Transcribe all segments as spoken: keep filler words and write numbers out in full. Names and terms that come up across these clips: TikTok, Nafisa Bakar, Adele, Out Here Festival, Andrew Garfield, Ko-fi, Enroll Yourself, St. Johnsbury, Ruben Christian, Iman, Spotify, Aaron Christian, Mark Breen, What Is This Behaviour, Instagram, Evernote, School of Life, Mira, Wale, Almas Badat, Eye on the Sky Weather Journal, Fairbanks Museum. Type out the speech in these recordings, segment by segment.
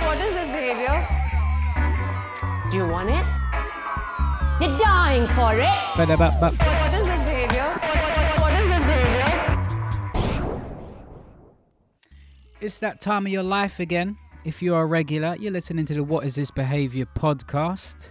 What is this behavior? Do you want it? You're dying for it! What is this behavior? What, what, what is this behavior? It's that time of your life again. If you are a regular, you're listening to the What Is This Behaviour podcast,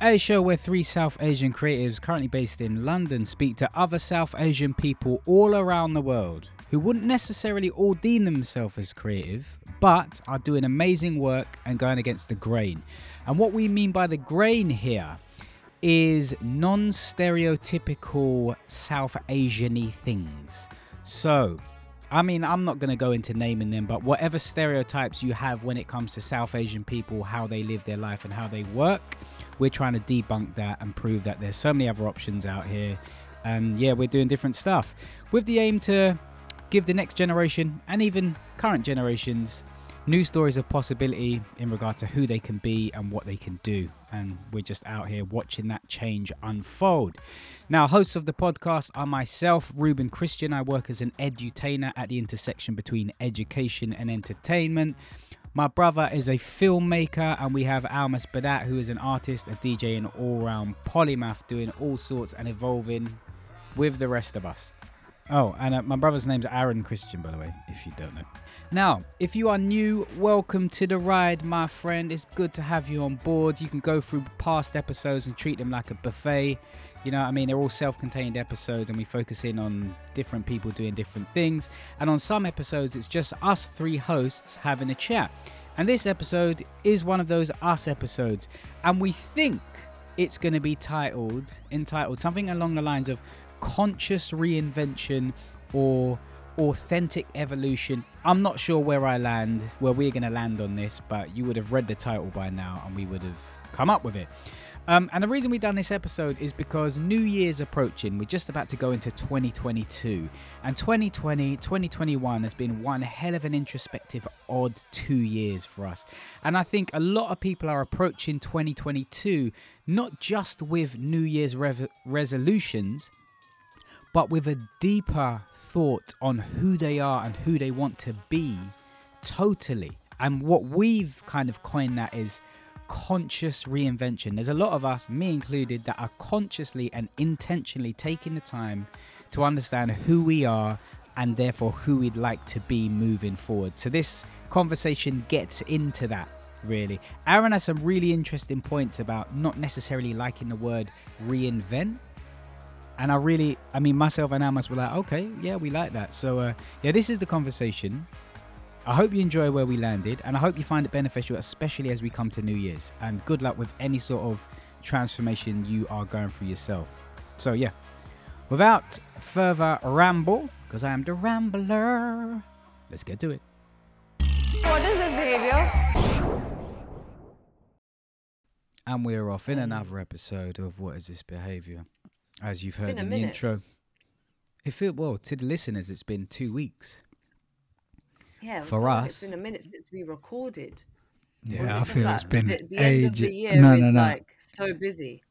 a show where three South Asian creatives currently based in London speak to other South Asian people all around the world who wouldn't necessarily all deem themselves as creative, but are doing amazing work and going against the grain. And what we mean by the grain here is non-stereotypical South Asian-y things. So, I mean, I'm not going to go into naming them, but whatever stereotypes you have when it comes to South Asian people, how they live their life and how they work, we're trying to debunk that and prove that there's so many other options out here. And yeah, we're doing different stuff with the aim to give the next generation and even current generations new stories of possibility in regard to who they can be and what they can do. And we're just out here watching that change unfold. Now, hosts of the podcast are myself, Ruben Christian. I work as an edutainer at the intersection between education and entertainment. My brother is a filmmaker, and we have Almas Badat, who is an artist, a D J, and all-round polymath, doing all sorts and evolving with the rest of us. Oh, and uh, my brother's name's Aaron Christian, by the way, if you don't know. Now, if you are new, welcome to the ride, my friend. It's good to have you on board. You can go through past episodes and treat them like a buffet. You know what I mean? They're all self-contained episodes, and we focus in on different people doing different things. And on some episodes, it's just us three hosts having a chat. And this episode is one of those us episodes. And we think it's going to be titled, entitled something along the lines of conscious reinvention or authentic evolution. I'm not sure where I land, where we're going to land on this, but you would have read the title by now and we would have come up with it. Um, and the reason we've done this episode is because New Year's approaching. We're just about to go into twenty twenty-two. And twenty twenty, twenty twenty-one has been one hell of an introspective, odd two years for us. And I think a lot of people are approaching twenty twenty-two, not just with New Year's rev- resolutions, but with a deeper thought on who they are and who they want to be totally. And what we've kind of coined that is conscious reinvention. There's a lot of us, me included, that are consciously and intentionally taking the time to understand who we are and therefore who we'd like to be moving forward. So this conversation gets into that, really. Aaron has some really interesting points about not necessarily liking the word reinvent. And I really, I mean, myself and Almas were like, okay, yeah, we like that. So, uh, yeah, this is the conversation. I hope you enjoy where we landed, and I hope you find it beneficial, especially as we come to New Year's. And good luck with any sort of transformation you are going through yourself. So, yeah, without further ramble, because I am the rambler, let's get to it. What is this behavior? And we're off in another episode of What Is This Behavior? As you've heard in the intro, it feels, well, to the listeners, it's been two weeks. Yeah, for us, like it's been a minute since we recorded. Yeah, I feel like it's been the, the ages. End of the year no, no, is no. like so busy.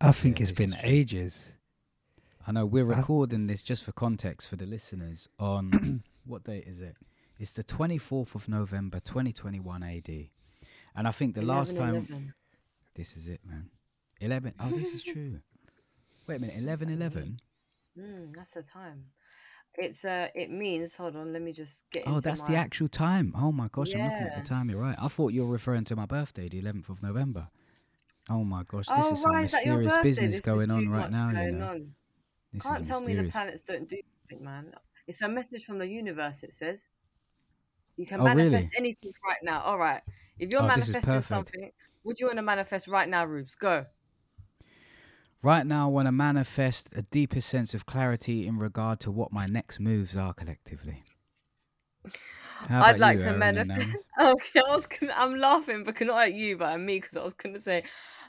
I think yeah, it's been ages. I know we're recording this just for context for the listeners. On what date is it? It's the twenty-fourth of November, twenty twenty-one A D, and I think the last time. eleven. This is it, man. Eleven. Oh, this is true. Wait a minute, eleven eleven. Mm, that's the time. It's uh, it means. Hold on, let me just get. Oh, into that's my... the actual time. Oh my gosh, yeah. I'm looking at the time. You're right. I thought you were referring to my birthday, the eleventh of November. Oh my gosh, this oh, is some right, mysterious is business this going on right now. You know? Can't tell mysterious. Me the planets don't do anything, man. It's a message from the universe. It says you can oh, manifest really? Anything right now. All right, if you're oh, manifesting something, what do you want to manifest right now, Rubes? Go. Right now, I want to manifest a deeper sense of clarity in regard to what my next moves are collectively. I'd like you, to manifest. Okay, I was gonna, I'm laughing, because not at you, but at me, because I was going to say,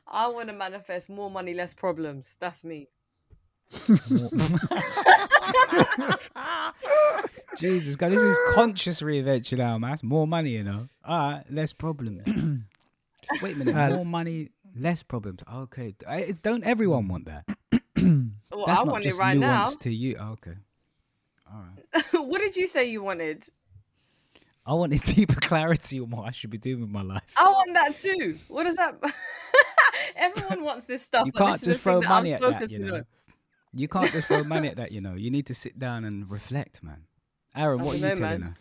I want to manifest more money, less problems. That's me. Jesus God, this is conscious reinvention now, man. More money, you know. All right, less problems. Wait a minute, uh, more money. Less problems. Okay. I, don't everyone want that? Well, that's I not want just it right now. To you. Oh, okay. All right. What did you say you wanted? I want a deeper clarity on what I should be doing with my life. I want that too. What is that? Everyone wants this stuff. You can't just throw money at that, you know. You can't just throw money at that, you know. You need to sit down and reflect, man. Aaron, what are you telling us?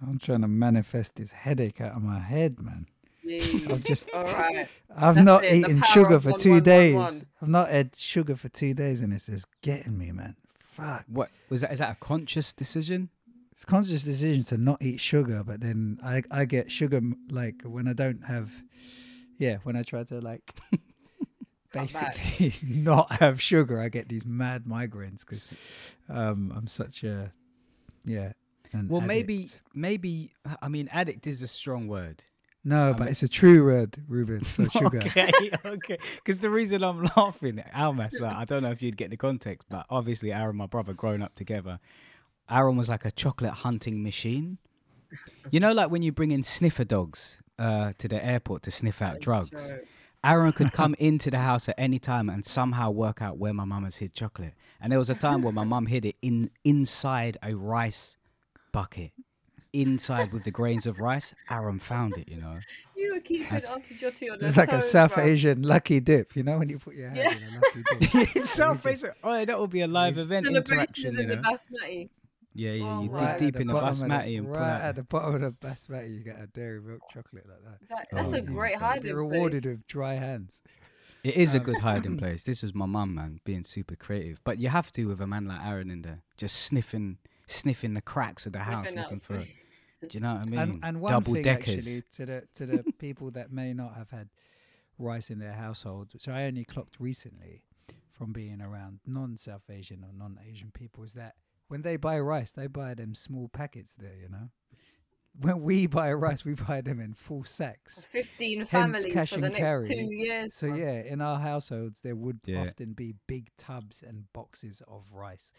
I'm trying to manifest this headache out of my head, man. I've just, All right. I've That's not it. eaten sugar for one, two one, days. One, one. I've not had sugar for two days, and it's just getting me, man. Fuck. What was that? Is that a conscious decision? It's a conscious decision to not eat sugar, but then I, I get sugar like when I don't have, yeah, when I try to like basically not have sugar, I get these mad migraines because um, I'm such a, yeah. Well, addict. maybe, maybe, I mean, addict is a strong word. No, I but mean, it's a true word, Ruben, for sugar. Okay, okay. Because the reason I'm laughing, Almas, like, I don't know if you'd get the context, but obviously Aaron and my brother growing up together, Aaron was like a chocolate hunting machine. You know, like when you bring in sniffer dogs uh, to the airport to sniff out drugs, Aaron could come into the house at any time and somehow work out where my mum has hid chocolate. And there was a time where my mum hid it in inside a rice bucket. Inside with the grains of rice, Aaron found it, you know. You were keeping Auntie Jotty on the It's like toes, a South bro. Asian lucky dip, you know, when you put your hand yeah. in a lucky dip. It's South Asian. Oh, that will be a live it's event interaction, you know. Basmati. Yeah, yeah, oh, you right. dig deep in the, the basmati. The, and pull right out. At the bottom of the basmati, you get a dairy milk chocolate like that. that that's oh, a great hiding place. You're rewarded with dry hands. It is um, a good hiding place. This was my mum, man, being super creative. But you have to with a man like Aaron in there, just sniffing, sniffing the cracks of the house, looking else. for it. Do you know what I mean? And, and one Double thing deckers. actually to the to the people that may not have had rice in their household, which I only clocked recently from being around non-South Asian or non-Asian people, is that when they buy rice, they buy them small packets there, you know? When we buy rice, we buy them in full sacks. fifteen families for the next carry. two years. So yeah, in our households, there would yeah. often be big tubs and boxes of rice.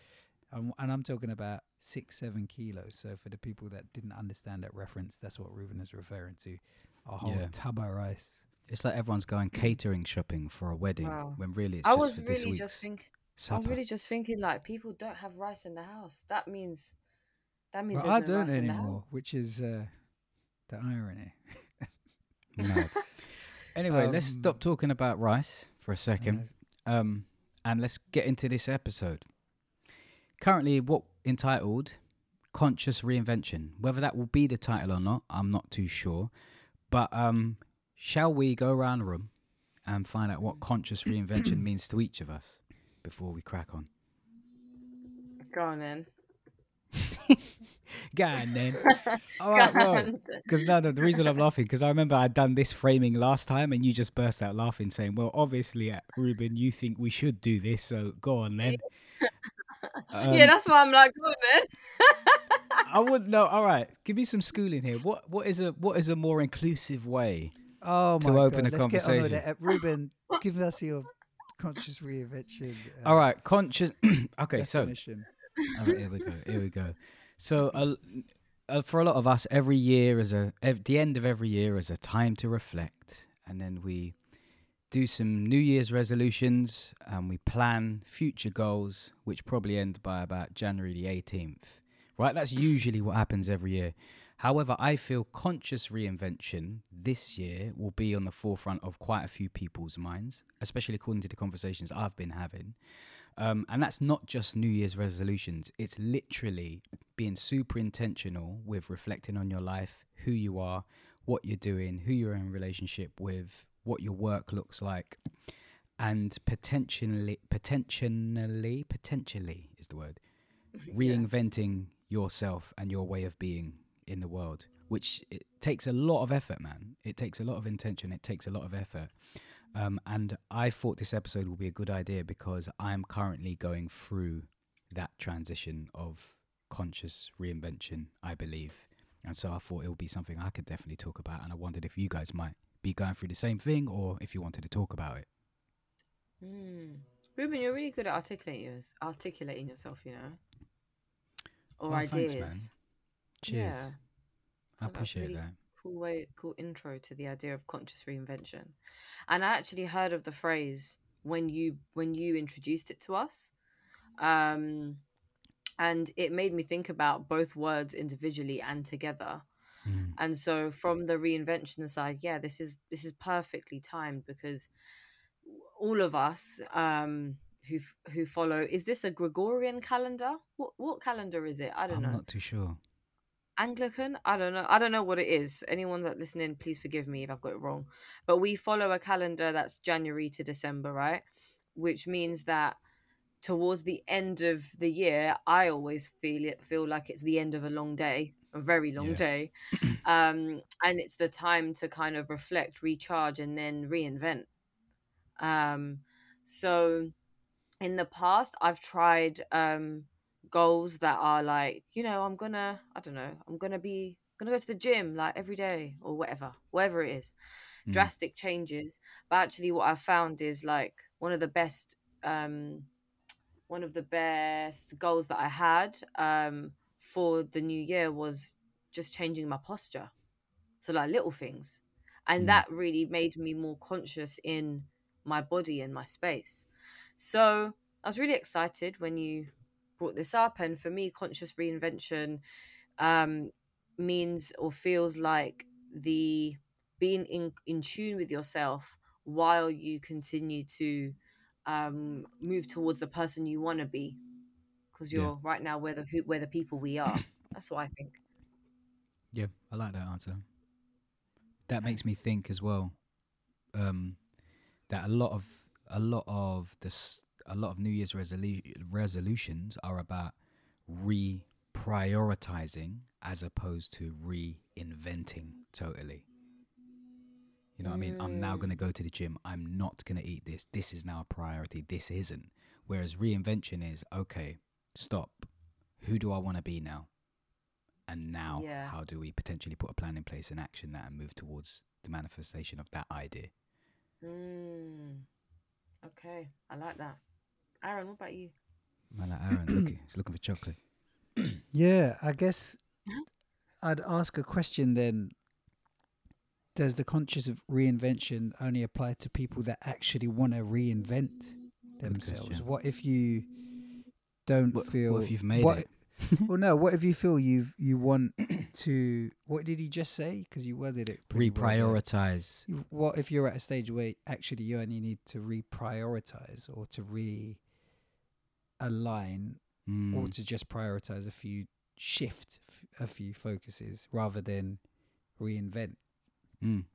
And, and I'm talking about six, seven kilos. So for the people that didn't understand that reference, that's what Ruben is referring to. A whole yeah. tub of rice. It's like everyone's going catering shopping for a wedding wow. when really it's I just was for really this week's just think, supper. I was really just thinking like people don't have rice in the house. That means that means well, there's I no don't rice anymore, in the house. Which is uh, the irony. No. Anyway, um, let's stop talking about rice for a second um, and let's get into this episode. Currently, what entitled Conscious Reinvention. Whether that will be the title or not, I'm not too sure. But um, shall we go around the room and find out what conscious reinvention means to each of us before we crack on? Go on, then. Go on, then. All right, well, because no, no, the reason I'm laughing, because I remember I'd done this framing last time and you just burst out laughing saying, well, obviously, uh, Ruben, you think we should do this, so go on, then. Um, yeah, that's why I'm like, go on, man. I wouldn't know. All right, give me some schooling here. What what is a what is a more inclusive way? Oh my to open God. a Let's conversation? Get on with it. Ruben, give us your conscious reinvention. Uh, all right, conscious. okay, definition. so all right, here we go. Here we go. So, uh, uh, for a lot of us, every year is a ev- the end of every year is a time to reflect, and then we do some New Year's resolutions and we plan future goals, which probably end by about January the eighteenth, right? That's usually what happens every year. However, I feel conscious reinvention this year will be on the forefront of quite a few people's minds, especially according to the conversations I've been having. Um, and that's not just New Year's resolutions. It's literally being super intentional with reflecting on your life, who you are, what you're doing, who you're in relationship with, what your work looks like, and potentially, potentially, potentially is the word, reinventing yeah. yourself and your way of being in the world, which it takes a lot of effort, man. It takes a lot of intention. It takes a lot of effort. Um, and I thought this episode would be a good idea because I'm currently going through that transition of conscious reinvention, I believe. And so I thought it would be something I could definitely talk about. And I wondered if you guys might be going through the same thing or if you wanted to talk about it. Mm. Ruben, you're really good at articulating, yours, articulating yourself, you know, or well, ideas. Thanks, man. Cheers. Yeah. I, I appreciate really that. Cool way, cool intro to the idea of conscious reinvention. And I actually heard of the phrase when you when you introduced it to us. Um, and it made me think about both words individually and together. Mm. And so from the reinvention side, yeah, this is this is perfectly timed, because all of us um, who who follow, is this a Gregorian calendar? What what calendar is it? I don't I'm know. I'm not too sure. Anglican? I don't know. I don't know what it is. Anyone that listening, please forgive me if I've got it wrong. But we follow a calendar that's January to December, right? Which means that towards the end of the year, I always feel it feel like it's the end of a long day, a very long yeah. day. Um, and it's the time to kind of reflect, recharge, and then reinvent. Um, so in the past, I've tried um, goals that are like, you know, I'm going to, I don't know, I'm going to be, going to go to the gym like every day or whatever, whatever it is, mm. drastic changes. But actually what I've found is like one of the best, um, one of the best goals that I had um, for the new year was just changing my posture. So like little things. And mm. that really made me more conscious in my body and my space. So I was really excited when you brought this up. And for me, conscious reinvention um, means or feels like the being in, in tune with yourself while you continue to um, move towards the person you want to be. Because you're yeah. right now, we're the, we're the people we are. That's what I think. Yeah, I like that answer. That Thanks. Makes me think as well um, that a lot of a lot of this, a lot of New Year's resolu- resolutions are about reprioritizing as opposed to reinventing totally. You know what mm. I mean? I'm now going to go to the gym. I'm not going to eat this. This is now a priority. This isn't. Whereas reinvention is, okay, stop. Who do I want to be now? And now, yeah. how do we potentially put a plan in place and action that and move towards the manifestation of that idea? Mm. Okay, I like that. Aaron, what about you? I like Aaron. Look, he's looking for chocolate. Yeah, I guess I'd ask a question then. Does the conscious of reinvention only apply to people that actually want to reinvent themselves? What if you don't what, feel... What if you've made what, it? Well, no, what if you feel you you want to... What did he just say? Because you worded it. Reprioritize. Well. What if you're at a stage where actually you only need to reprioritize or to realign mm. or to just prioritize a few, shift a few focuses rather than reinvent? Mm.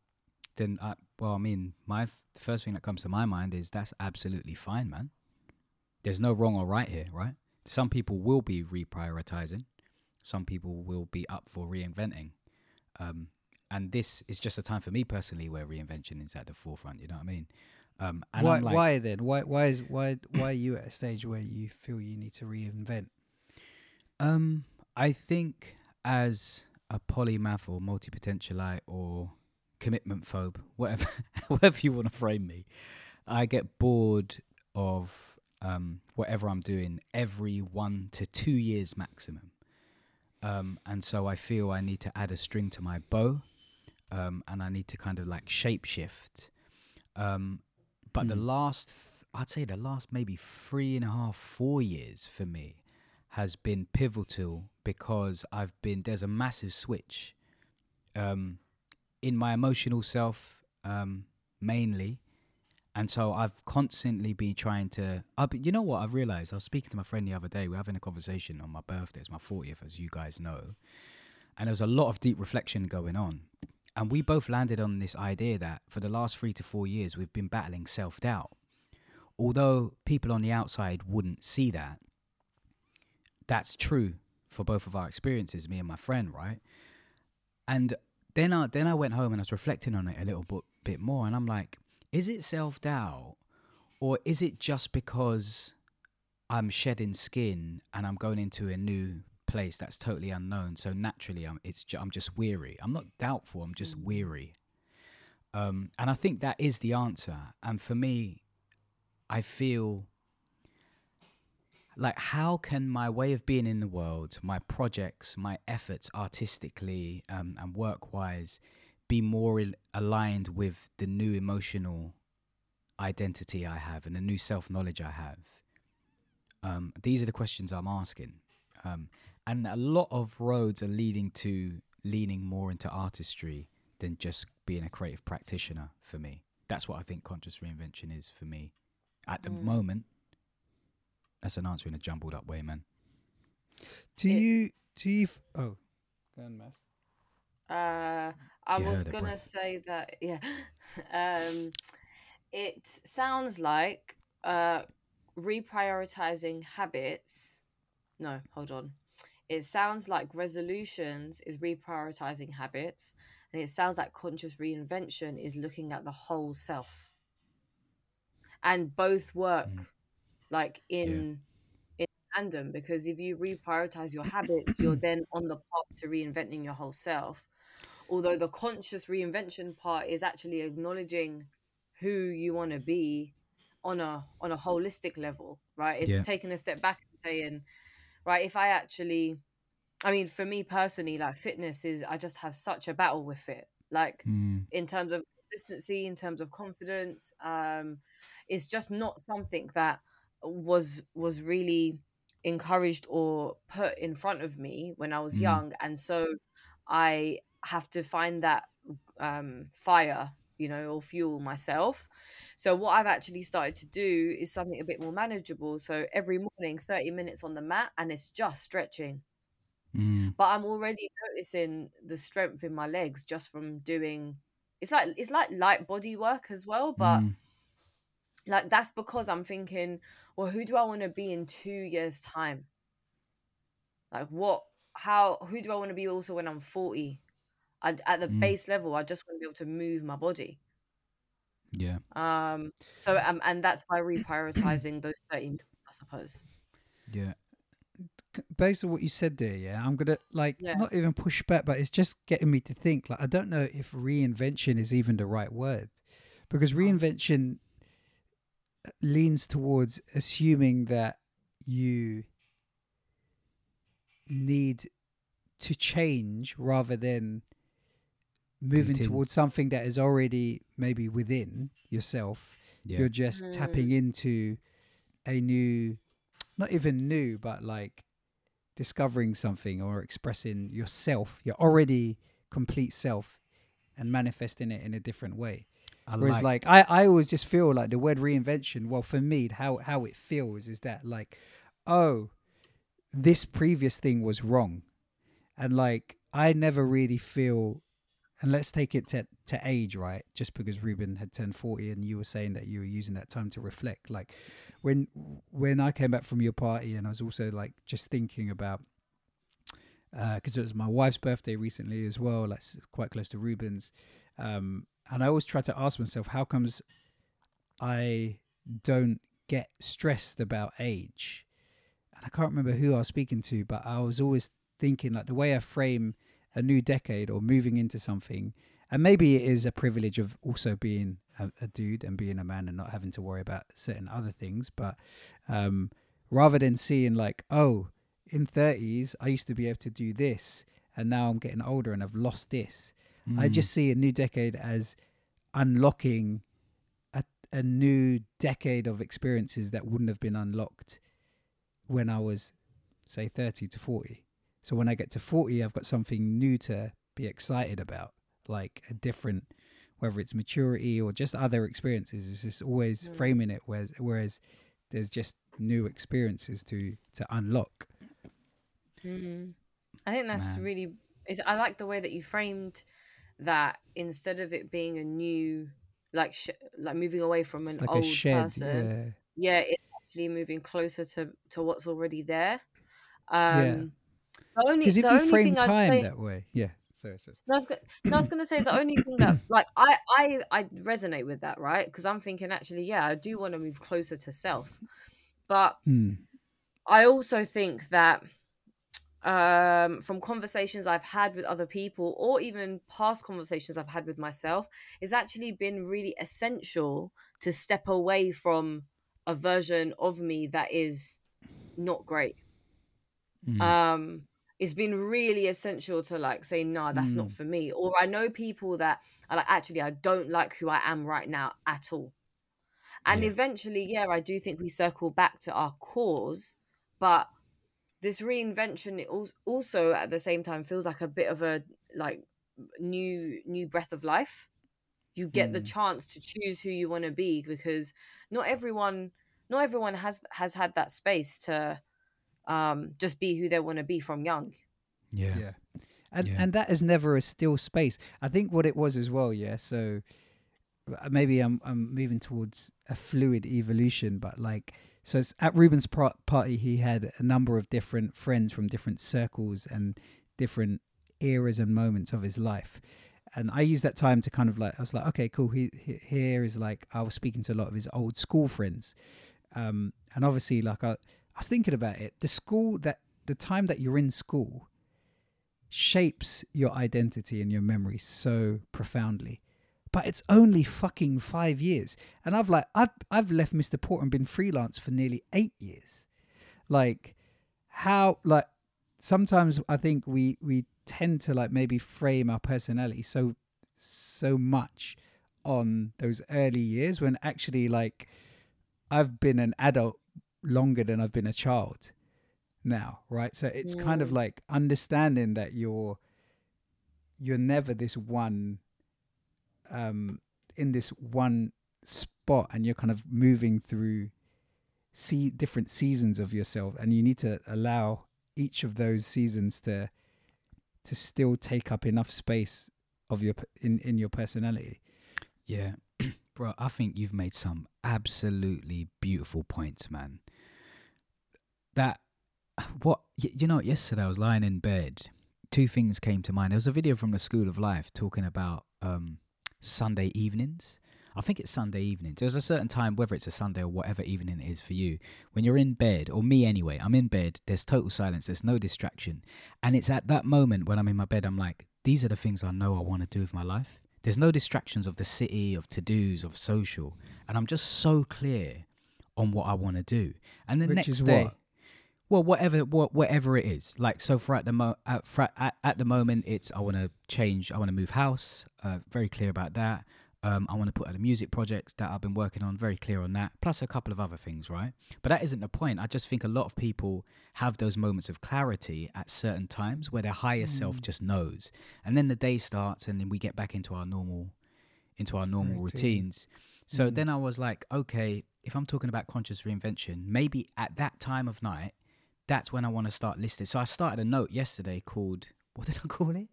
Then, I, well, I mean, my f- the first thing that comes to my mind is that's absolutely fine, man. There's no wrong or right here, right? Some people will be reprioritizing. Some people will be up for reinventing. Um, and this is just a time for me personally where reinvention is at the forefront. You know what I mean? Um, and why, like, why then? Why why is why why are you at a stage where you feel you need to reinvent? Um, I think as a polymath or multi-potentialite or commitment phobe, whatever, whatever you want to frame me, I get bored of... Um, whatever I'm doing every one to two years maximum. Um, and so I feel I need to add a string to my bow um, and I need to kind of like shape shift. Um, but mm. the last, th- I'd say the last maybe three and a half, four years for me has been pivotal because I've been, there's a massive switch um, in my emotional self um, mainly. And so I've constantly been trying to, I'll be, you know what I've realized? I was speaking to my friend the other day. We were having a conversation on my birthday. It's my fortieth, as you guys know. And there was a lot of deep reflection going on. And we both landed on this idea that for the last three to four years, we've been battling self-doubt. Although people on the outside wouldn't see that, that's true for both of our experiences, me and my friend, right? And then I, then I went home and I was reflecting on it a little bit, bit more. And I'm like, is it self-doubt or is it just because I'm shedding skin and I'm going into a new place that's totally unknown? So naturally, I'm, it's, I'm just weary. I'm not doubtful. I'm just weary. Um, and I think that is the answer. And for me, I feel like how can my way of being in the world, my projects, my efforts artistically um, and work-wise be more aligned with the new emotional identity I have and the new self-knowledge I have? Um, these are the questions I'm asking. Um, and a lot of roads are leading to leaning more into artistry than just being a creative practitioner for me. That's what I think conscious reinvention is for me. At the mm. moment, that's an answer in a jumbled up way, man. Do it, you... Do you... F- oh. Go on, Matt. Uh, I you was going to say that, yeah. um, it sounds like uh, reprioritizing habits... No, hold on. It sounds like resolutions is reprioritizing habits, and it sounds like conscious reinvention is looking at the whole self. And both work mm. like in yeah. in tandem, because if you reprioritize your habits, you're then on the path to reinventing your whole self. Although the conscious reinvention part is actually acknowledging who you want to be on a on a holistic level, right? It's yeah. taking a step back and saying, right, if I actually, I mean, for me personally, like fitness is, I just have such a battle with it. Like mm. in terms of consistency, in terms of confidence, um, it's just not something that was was really encouraged or put in front of me when I was mm. young. And so I have to find that um, fire, you know, or fuel myself. So what I've actually started to do is something a bit more manageable. So every morning, thirty minutes on the mat, and it's just stretching. Mm. But I'm already noticing the strength in my legs just from doing, it's like, it's like light body work as well. But mm. like, that's because I'm thinking, well, who do I want to be in two years time? Like what, how, who do I want to be also when I'm forty? I, at the mm. base level, I just want to be able to move my body. Yeah. Um. So, um, and that's by reprioritizing those thirty minutes, I suppose. Yeah. Based on what you said there, yeah, I'm gonna like yeah. not even push back, but it's just getting me to think. Like, I don't know if reinvention is even the right word, because reinvention leans towards assuming that you need to change rather than moving Continue. towards something that is already maybe within yourself. Yeah. You're just mm. tapping into a new, not even new, but like discovering something or expressing yourself, your already complete self, and manifesting it in a different way. I Whereas like, like I, I always just feel like the word reinvention, well, for me, how, how it feels is that like, oh, this previous thing was wrong. And like, I never really feel, and let's take it to, to age, right? Just because Ruben had turned forty and you were saying that you were using that time to reflect. Like when, when I came back from your party, and I was also like just thinking about, uh, cause it was my wife's birthday recently as well. Like it's quite close to Ruben's. Um, and I always try to ask myself, how comes I don't get stressed about age? And I can't remember who I was speaking to, but I was always thinking like the way I frame a new decade or moving into something, and maybe it is a privilege of also being a, a dude and being a man and not having to worry about certain other things, but um rather than seeing like, oh, in thirties I used to be able to do this and now I'm getting older and I've lost this, mm. I just see a new decade as unlocking a, a new decade of experiences that wouldn't have been unlocked when I was say thirty to forty. So when I get to forty, I've got something new to be excited about, like a different, whether it's maturity or just other experiences. It's just always mm. framing it, whereas, whereas there's just new experiences to, to unlock. Mm-hmm. I think that's Man. really, it's, I like the way that you framed that, instead of it being a new, like sh- like moving away from an like old shed, person. Yeah. yeah, it's actually moving closer to, to what's already there. Um, yeah. Because if you frame time say, that way, yeah. Sorry, sorry. No, I was, no, I was going to say the only thing that, like, I, I, I resonate with that, right? Because I'm thinking, actually, yeah, I do want to move closer to self, but mm. I also think that um, from conversations I've had with other people, or even past conversations I've had with myself, it's actually been really essential to step away from a version of me that is not great. Mm. Um. It's been really essential to like say, nah, that's mm. not for me. Or I know people that are like, actually, I don't like who I am right now at all. And yeah. eventually, yeah, I do think we circle back to our cause, but this reinvention, it also at the same time feels like a bit of a like new new breath of life. You get mm. the chance to choose who you want to be, because not everyone not everyone has has had that space to um just be who they want to be from young. Yeah. Yeah. And yeah. and that is never a still space. I think what it was as well, yeah. So maybe I'm I'm moving towards a fluid evolution, but like, so at Ruben's party, he had a number of different friends from different circles and different eras and moments of his life. And I used that time to kind of like, I was like, okay, cool. He, he here is like, I was speaking to a lot of his old school friends. Um, and obviously like I, I was thinking about it, the school that the time that you're in school shapes your identity and your memory so profoundly. But it's only fucking five years. And I've like, I've, I've left Mister Port and been freelance for nearly eight years. Like how, like sometimes I think we, we tend to like maybe frame our personality so, so much on those early years, when actually like I've been an adult longer than I've been a child now. Right. So it's yeah. kind of like understanding that you're, you're never this one, um in this one spot, and you're kind of moving through see different seasons of yourself, and you need to allow each of those seasons to to still take up enough space of your in in your personality. Yeah. Bro, I think you've made some absolutely beautiful points, man. That what you know yesterday I was lying in bed, two things came to mind. There was a video from the School of Life talking about um Sunday evenings. I think it's Sunday evenings. There's a certain time, whether it's a Sunday or whatever evening it is for you, when you're in bed, or me anyway, I'm in bed, there's total silence, there's no distraction. And it's at that moment when I'm in my bed, I'm like, these are the things I know I want to do with my life. There's no distractions of the city, of to-dos, of social. And I'm just so clear on what I want to do. And the Which next is day... What? Well, whatever, what, whatever it is, like so. For at the mo, at, for at, at the moment, it's I want to change. I want to move house. Uh, very clear about that. Um, I want to put out the music projects that I've been working on. Very clear on that. Plus a couple of other things, right? But that isn't the point. I just think a lot of people have those moments of clarity at certain times where their higher mm. self just knows, and then the day starts, and then we get back into our normal, into our normal Routine. routines. So mm. then I was like, okay, if I'm talking about conscious reinvention, maybe at that time of night, that's when I want to start listing. So I started a note yesterday called, what did I call it?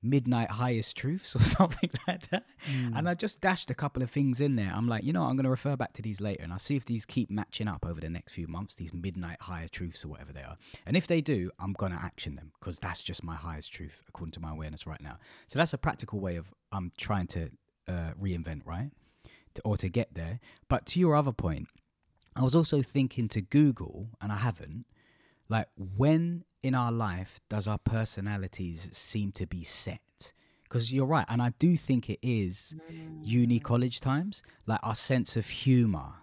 Midnight Highest Truths or something like that. Mm. And I just dashed a couple of things in there. I'm like, you know, I'm going to refer back to these later, and I'll see if these keep matching up over the next few months, these midnight higher truths or whatever they are. And if they do, I'm going to action them, because that's just my highest truth according to my awareness right now. So that's a practical way of I'm um, trying to uh, reinvent, right? To, or to get there. But to your other point, I was also thinking to Google, and I haven't, like, when in our life does our personalities seem to be set? Because you're right, and I do think it is uni college times, like our sense of humour,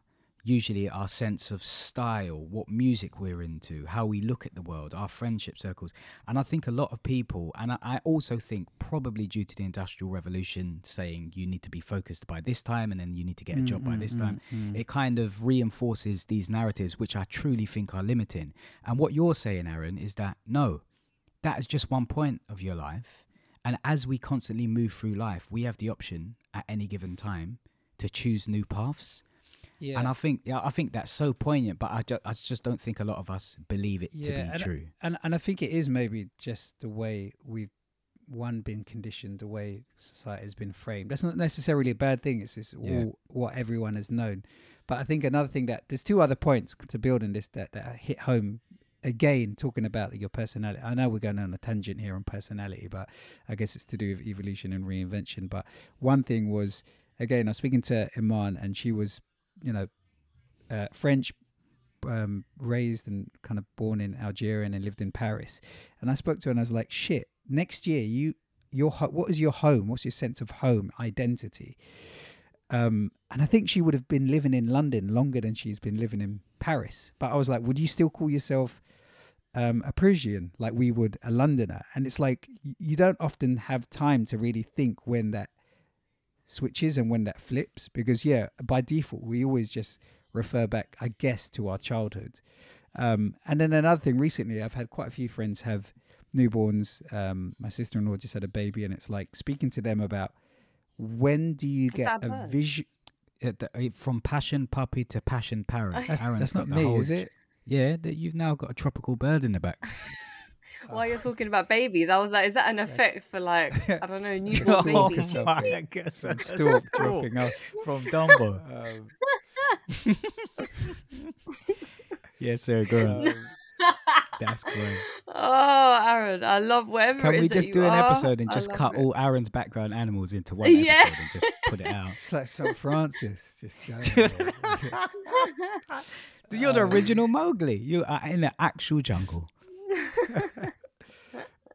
usually our sense of style, what music we're into, how we look at the world, our friendship circles. And I think a lot of people, and I, I also think probably due to the Industrial Revolution saying you need to be focused by this time and then you need to get a job mm, by this mm, time, mm. it kind of reinforces these narratives, which I truly think are limiting. And what you're saying, Aaron, is that no, that is just one point of your life. And as we constantly move through life, we have the option at any given time to choose new paths. Yeah. And I think yeah, I think that's so poignant, but I, ju- I just don't think a lot of us believe it yeah, to be and true. I, and and I think it is maybe just the way we've, one, been conditioned, the way society has been framed. That's not necessarily a bad thing. It's just yeah. all, what everyone has known. But I think another thing that, there's two other points to build on this that, that hit home, again, talking about your personality. I know we're going on a tangent here on personality, but I guess it's to do with evolution and reinvention. But one thing was, again, I was speaking to Iman, and she was, you know, uh, French, um, raised and kind of born in Algeria and lived in Paris. And I spoke to her and I was like, shit, next year, you, your, ho- what is your home? What's your sense of home identity? Um, and I think she would have been living in London longer than she's been living in Paris. But I was like, would you still call yourself um, a Parisian? Like we would a Londoner. And it's like, you don't often have time to really think when that switches and when that flips, because yeah by default we always just refer back, I guess, to our childhood. Um and then another thing, recently I've had quite a few friends have newborns. Um, my sister-in-law just had a baby, and it's like speaking to them about when do you get a vision from passion puppy to passion parent. That's, that's not me, whole, is it? Yeah, that you've now got a tropical bird in the back. While you're talking about babies, I was like, is that an effect for, like, I don't know, newborn oh babies? My, I guess I'm still dropping off from Dumbo. Um. Yes, sir, girl. Um, that's great. Oh, Aaron, I love whatever Can it is we just that you do an are? Episode and just cut it. All Aaron's background animals into one episode yeah. and just put it out? It's like Saint Francis. Just You're um, the original Mowgli. You are in the actual jungle.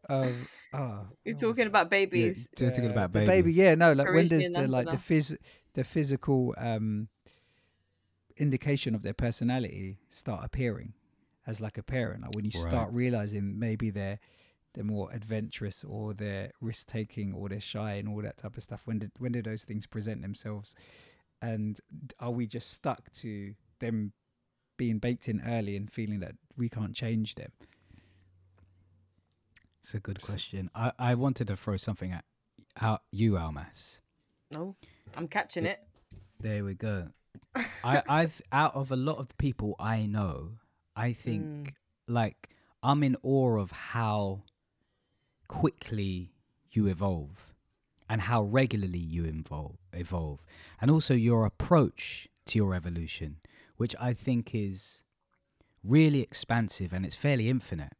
um, oh, you're talking about babies. You're, you're talking about babies. The baby, yeah, no. Like Parisian when does the like the phys the physical um, indication of their personality start appearing as like a parent? Like when you right. start realizing maybe they're they're more adventurous or they're risk taking or they're shy and all that type of stuff. When did when do those things present themselves? And are we just stuck to them being baked in early and feeling that we can't change them? It's a good question. I, I wanted to throw something at out you, Almas. No, oh, I'm catching it. There we go. I I've out of a lot of people I know, I think mm. like I'm in awe of how quickly you evolve and how regularly you evolve, evolve, and also your approach to your evolution, which I think is really expansive and it's fairly infinite.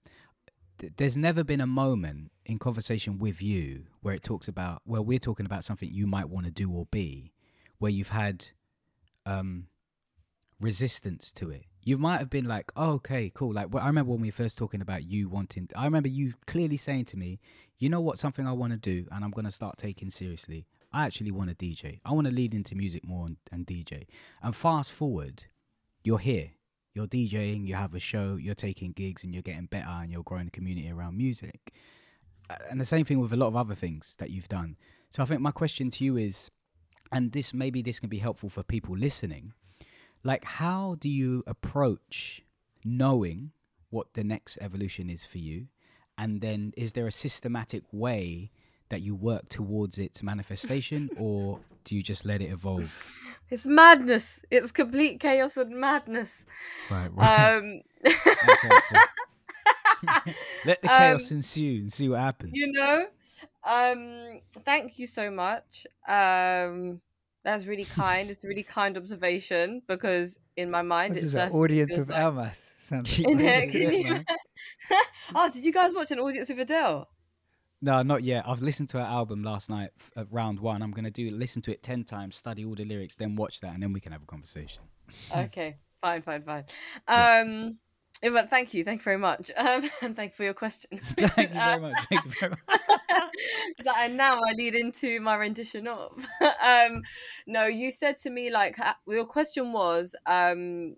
There's never been a moment in conversation with you where it talks about, where we're talking about something you might want to do or be, where you've had um, resistance to it. You might have been like, oh, okay, cool. Like, well, I remember when we were first talking about you wanting, I remember you clearly saying to me, you know what, something I want to do and I'm going to start taking seriously. I actually want to D J. I want to lead into music more and, and D J. And fast forward, you're here. You're DJing, you have a show, you're taking gigs and you're getting better and you're growing the community around music. And the same thing with a lot of other things that you've done. So I think my question to you is, and this maybe this can be helpful for people listening, like how do you approach knowing what the next evolution is for you? And then is there a systematic way that you work towards its manifestation or do you just let it evolve? It's madness. It's complete chaos and madness. Right, right. Um, That's helpful. Let the chaos um, ensue and see what happens. You know, um, thank you so much. Um, that's really kind. It's a really kind observation because in my mind, this it's is an audience of like... Almas. Sounds like it, it, oh, did you guys watch an audience with Adele? No, not yet. I've listened to her album last night at round one. I'm going to do listen to it ten times, study all the lyrics, then watch that, and then we can have a conversation. Okay, fine, fine, fine. Um, yeah, but thank you. Thank you very much. Um, and thank you for your question. Thank you very much. Thank you very much. And now I lead into my rendition of. um, no, you said to me, like, your question was... Um,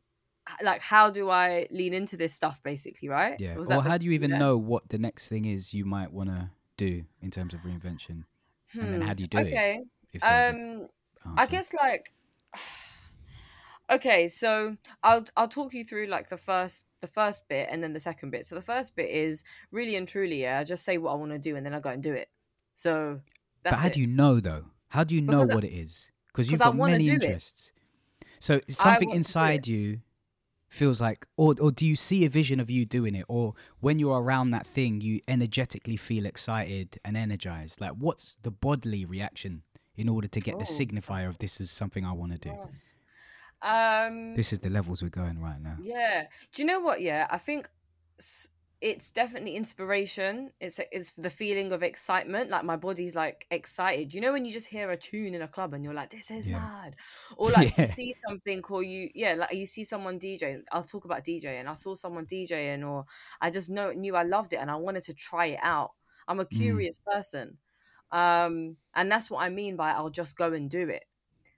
like how do I lean into this stuff basically, right? Yeah. Or, or how do you even yeah. know what the next thing is you might want to do in terms of reinvention? Hmm. And then how do you do okay. it? Okay. Um I guess like okay, so I'll I'll talk you through like the first the first bit and then the second bit. So the first bit is really and truly, yeah, I just say what I want to do and then I go and do it. So that's But how it. do you know though? How do you know because what I, it is? Because you've got many interests. It. So something inside you feels like, or or do you see a vision of you doing it? Or when you're around that thing, you energetically feel excited and energized. Like what's the bodily reaction in order to get oh. the signifier of this is something I want to do? Yes. Um, this is the levels we're going right now. Yeah. Do you know what? Yeah, I think it's definitely inspiration. It's it's the feeling of excitement. Like my body's like excited. You know, when you just hear a tune in a club and you're like, this is yeah. mad. Or like yeah. you see something or you, yeah, like you see someone DJing. I'll talk about DJing. I saw someone DJing or I just know, knew I loved it and I wanted to try it out. I'm a curious mm. person. Um, and that's what I mean by I'll just go and do it.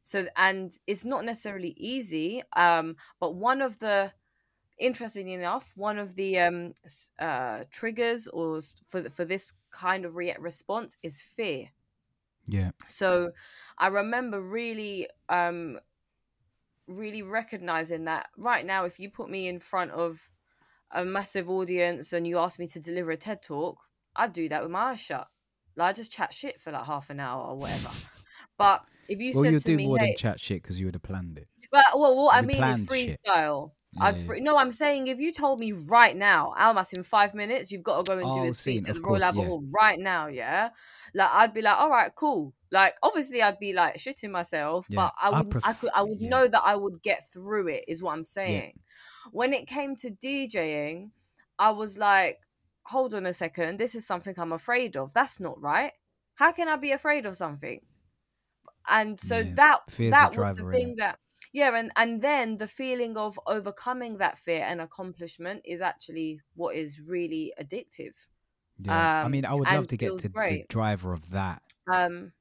So, and it's not necessarily easy. Um, but one of the, interestingly enough, one of the um, uh, triggers or for for this kind of re- response is fear. Yeah. So I remember really, um, really recognizing that right now, if you put me in front of a massive audience and you ask me to deliver a TED talk, I do that with my eyes shut. Like, I just chat shit for like half an hour or whatever. But if you well, said to do me, more hey, than chat shit because you would have planned it. But well, what I mean is freestyle. Yeah, I'd free- yeah. No, I'm saying if you told me right now, Almas, in five minutes, you've got to go and oh, do a scene at the Royal Albert yeah. Hall right now, yeah? Like, I'd be like, all right, cool. Like, obviously, I'd be like shitting myself, yeah, but I would, I pref- I could, I would yeah. know that I would get through it, is what I'm saying. Yeah. When it came to DJing, I was like, hold on a second, this is something I'm afraid of. That's not right. How can I be afraid of something? And so yeah. that Fear's that was the thing that. Yeah, and, and then the feeling of overcoming that fear and accomplishment is actually what is really addictive. Yeah, um, I mean, I would love to get to great. the driver of that. Um,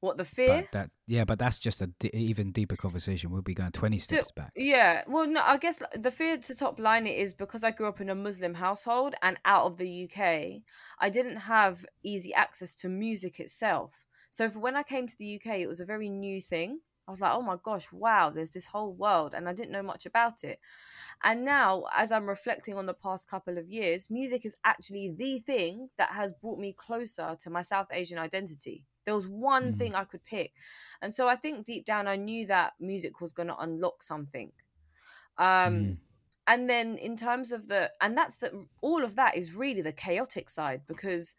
what, the fear? But that, yeah, but that's just an d- even deeper conversation. We'll be going twenty steps so, back. Yeah, well, no, I guess the fear to top line it is because I grew up in a Muslim household and out of the U K, I didn't have easy access to music itself. So for when I came to the U K, it was a very new thing. I was like, oh my gosh, wow, there's this whole world. And I didn't know much about it. And now, as I'm reflecting on the past couple of years, music is actually the thing that has brought me closer to my South Asian identity. There was one mm. thing I could pick. And so I think deep down, I knew that music was going to unlock something. Um, mm. And then in terms of the, and that's the, all of that is really the chaotic side because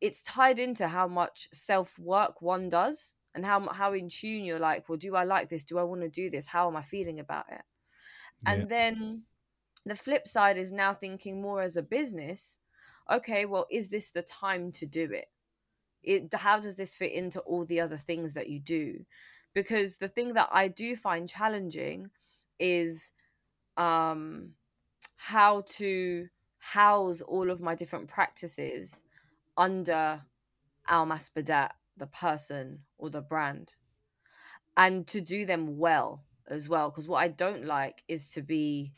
it's tied into how much self-work one does. And how how in tune you're like, well, do I like this? Do I want to do this? How am I feeling about it? Yeah. And then the flip side is now thinking more as a business. Okay, well, is this the time to do it? It how does this fit into all the other things that you do? Because the thing that I do find challenging is um, how to house all of my different practices under Almas Badat, the person or the brand, and to do them well as well, because what I don't like is to be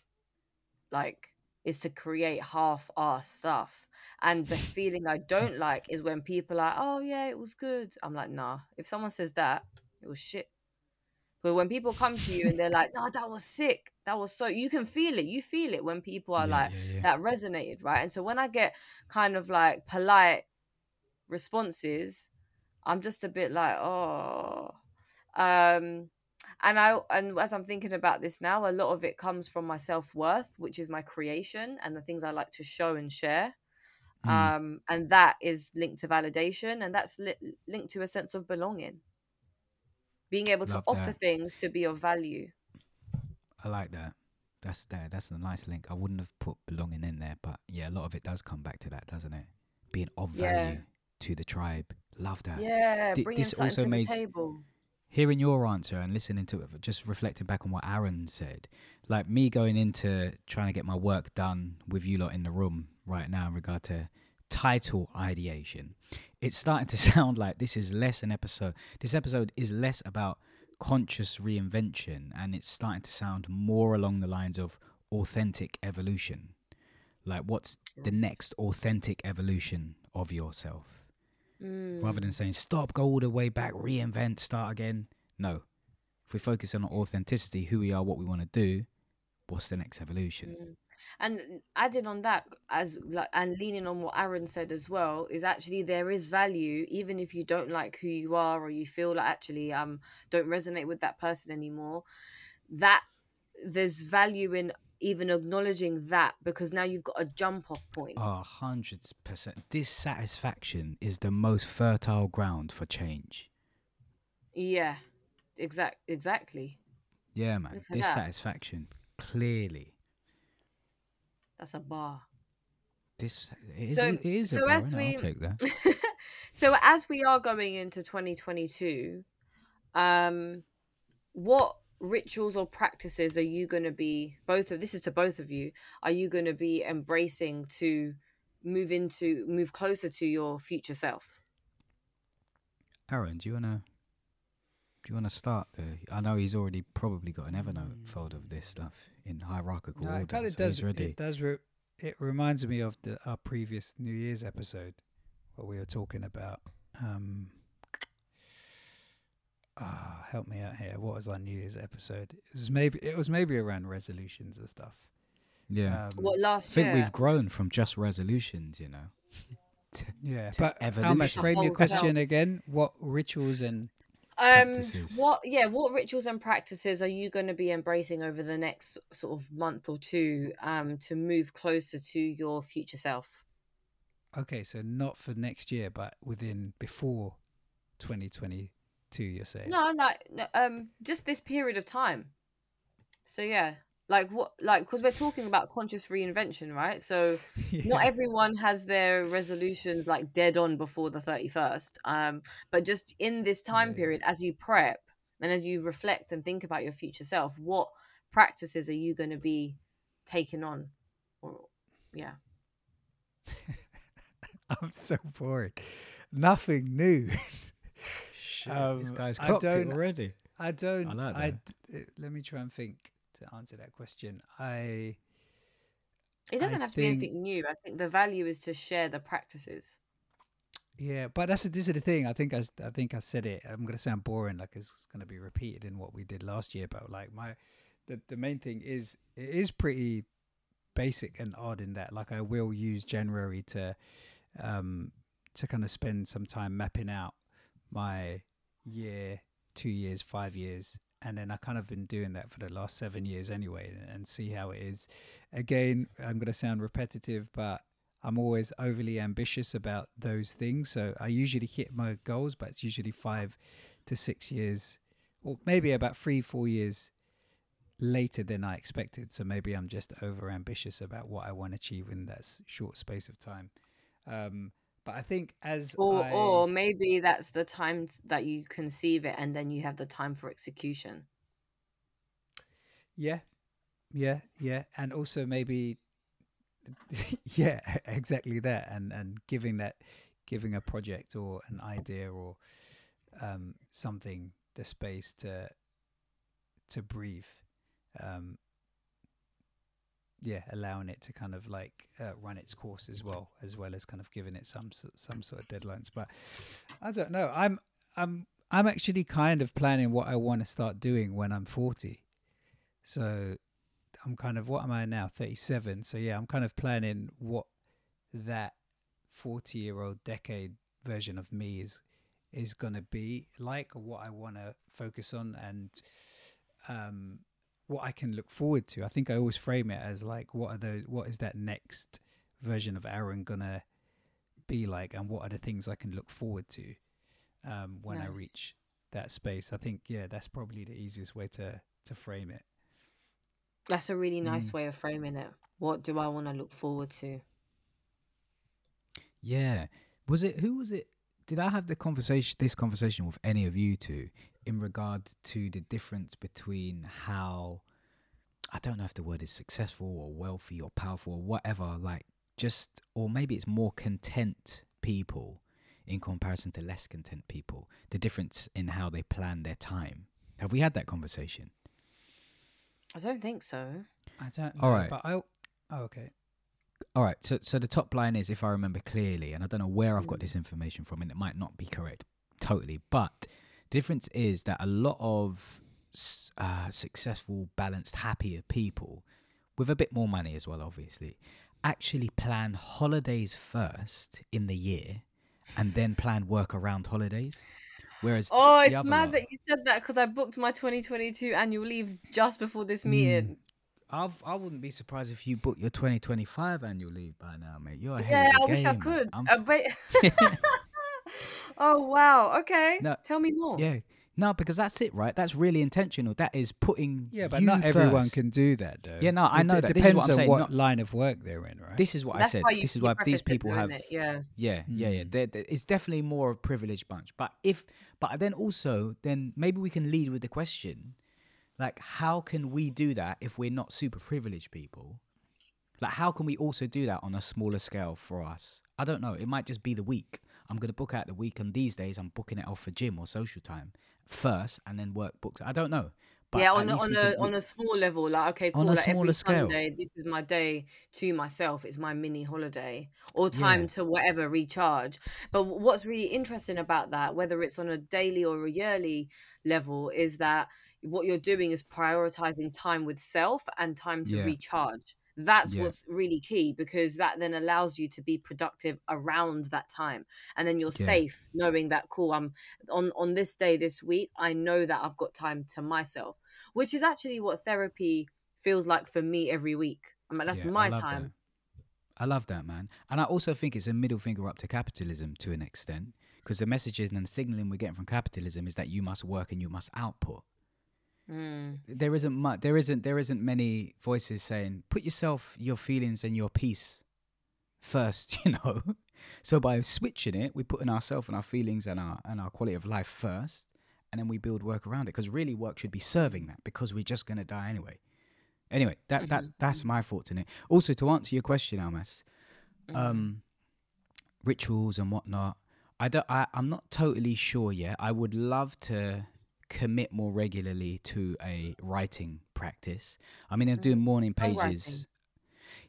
like is to create half-ass stuff. And the feeling I don't like is when people are like, oh yeah, it was good. I'm like, nah, if someone says that, it was shit. But when people come to you and they're like, no, that was sick, that was so, you can feel it. You feel it when people are yeah, like yeah, yeah. that resonated, right? And so when I get kind of like polite responses, I'm just a bit like, oh, um, and I, and as I'm thinking about this now, a lot of it comes from my self-worth, which is my creation and the things I like to show and share. Mm. Um, and that is linked to validation, and that's li- linked to a sense of belonging, being able to Love offer that. Things to be of value. I like that. That's that. That's a nice link. I wouldn't have put belonging in there, but yeah, a lot of it does come back to that, doesn't it? Being of value yeah. to the tribe. Love that. Yeah, D- bringing something to the made, table. Hearing your answer and listening to it, just reflecting back on what Aaron said, like me going into trying to get my work done with you lot in the room right now in regard to title ideation, it's starting to sound like this is less an episode. This episode is less about conscious reinvention, and it's starting to sound more along the lines of authentic evolution. Like, what's the next authentic evolution of yourself? Mm. Rather than saying, stop, go all the way back, reinvent, start again. No. If we focus on authenticity, who we are, what we want to do, what's the next evolution? Mm. And adding on that, as like, and leaning on what Aaron said as well, is actually there is value, even if you don't like who you are or you feel like actually um don't resonate with that person anymore, that there's value in even acknowledging that, because now you've got a jump off point. Oh, hundreds percent. Dissatisfaction is the most fertile ground for change. Yeah, exact, exactly. Yeah, man. Dissatisfaction, that. Clearly. That's a bar. Dis- it is, so, it is so a bar, as we, I'll take that. So as we are going into twenty twenty-two, um, what rituals or practices are you going to be, both of this is to both of you, are you going to be embracing to move into move closer to your future self? Aaron, do you want to do you want to start there? I know he's already probably got an Evernote folder of this stuff in hierarchical no, order. It kind of so does, he's ready. It does re- it reminds me of the, our previous New Year's episode where we were talking about um Ah, oh, help me out here. What was our New Year's episode? It was maybe it was maybe around resolutions and stuff. Yeah. Um, what last year? I think year? We've grown from just resolutions, you know. to, yeah, to but ever Almas, frame your question again. What rituals and um practices. what yeah what rituals and practices are you going to be embracing over the next sort of month or two um to move closer to your future self? Okay, so not for next year, but within before twenty twenty-two, you're saying? No, no, no um just this period of time. So yeah, like what, like because we're talking about conscious reinvention, right? So yeah. Not everyone has their resolutions like dead on before the thirty-first, um but just in this time yeah. period, as you prep and as you reflect and think about your future self, what practices are you going to be taking on? Or yeah I'm so bored. Nothing new. Shit, um, this guy's cocked it already. I don't. I like I, let me try and think to answer that question. I. It doesn't I have to think, be anything new. I think the value is to share the practices. Yeah, but that's this is the thing. I think I, I think I said it. I'm going to sound boring, like it's, it's going to be repeated in what we did last year. But like my, the the main thing is it is pretty basic and odd in that like I will use January to, um, to kind of spend some time mapping out my year. two years, five years, and then I kind of been doing that for the last seven years anyway, and see how it is. Again, I'm going to sound repetitive, but I'm always overly ambitious about those things, so I usually hit my goals, but it's usually five to six years or maybe about three four years later than I expected. So maybe I'm just over ambitious about what I want to achieve in that short space of time. um But I think as or, I... or maybe that's the time that you conceive it, and then you have the time for execution. Yeah, yeah, yeah, and also maybe, yeah, exactly that, and and giving that, giving a project or an idea or um, something the space to to breathe. Um, yeah, allowing it to kind of like uh, run its course as well, as well as kind of giving it some some sort of deadlines. But I don't know. I'm I'm I'm actually kind of planning what I want to start doing when I'm forty. So I'm kind of, what am I now? thirty-seven. So yeah, I'm kind of planning what that forty-year-old decade version of me is is going to be like, or what I want to focus on, and um. what I can look forward to. I think I always frame it as like, what are those, what is that next version of Aaron gonna be like, and what are the things I can look forward to um when nice. I reach that space. I think yeah, that's probably the easiest way to to frame it. That's a really nice mm. way of framing it. What do I want to look forward to? Yeah. Was it who was it? Did I have the conversation this conversation with any of you two in regard to the difference between how, I don't know if the word is successful or wealthy or powerful or whatever, like just, or maybe it's more content people in comparison to less content people, the difference in how they plan their time. Have we had that conversation? I don't think so. I don't know. All right. But I, oh, okay. All right. So, so the top line is, if I remember clearly, and I don't know where I've got this information from, and it might not be correct totally, but difference is that a lot of uh, successful, balanced, happier people with a bit more money as well, obviously, actually plan holidays first in the year and then plan work around holidays. Whereas oh, the, the it's mad lot, that you said that, because I booked my twenty twenty-two annual leave just before this meeting. Mm. I've, I wouldn't be surprised if you booked your twenty twenty-five annual leave by now, mate. You're ahead yeah, of the I game. Yeah, I wish I could. I'm... I bet... Oh, wow. Okay. No, tell me more. Yeah. No, because that's it, right? That's really intentional. That is putting Yeah, but you not first. Everyone can do that, though. Yeah, no, I know it, that. It depends this is what I'm on saying. What not... line of work they're in, right? This is what that's I said. You, this is why these people have... It, yeah. Yeah, yeah, yeah. They're, they're, it's definitely more of a privileged bunch. But if, but then also, then maybe we can lead with the question, like, how can we do that if we're not super privileged people? Like, how can we also do that on a smaller scale for us? I don't know. It might just be the week. I'm going to book out the week, and these days I'm booking it off for gym or social time first, and then work books. I don't know. But yeah, on a, on a can... on a small level, like okay, cool. On a like smaller every scale. Sunday, this is my day to myself. It's my mini holiday or time yeah. to whatever recharge. But what's really interesting about that, whether it's on a daily or a yearly level, is that what you're doing is prioritizing time with self and time to yeah. recharge. That's yeah. what's really key, because that then allows you to be productive around that time. And then you're yeah. safe knowing that, cool, I'm on, on this day this week, I know that I've got time to myself, which is actually what therapy feels like for me every week. I'm like, that's yeah, my I time. That. I love that, man. And I also think it's a middle finger up to capitalism to an extent, because the messages and the signaling we're getting from capitalism is that you must work and you must output. Mm. There isn't much. There isn't. There isn't many voices saying, "Put yourself, your feelings, and your peace first." You know. So by switching it, we're putting ourselves and our feelings and our and our quality of life first, and then we build work around it. Because really, work should be serving that. Because we're just gonna die anyway. Anyway, that that that's my thoughts in it. Also, to answer your question, Almas, um, rituals and whatnot. I don't. I, I'm not totally sure yet. I would love to commit more regularly to a writing practice. I mean, I'm doing morning pages.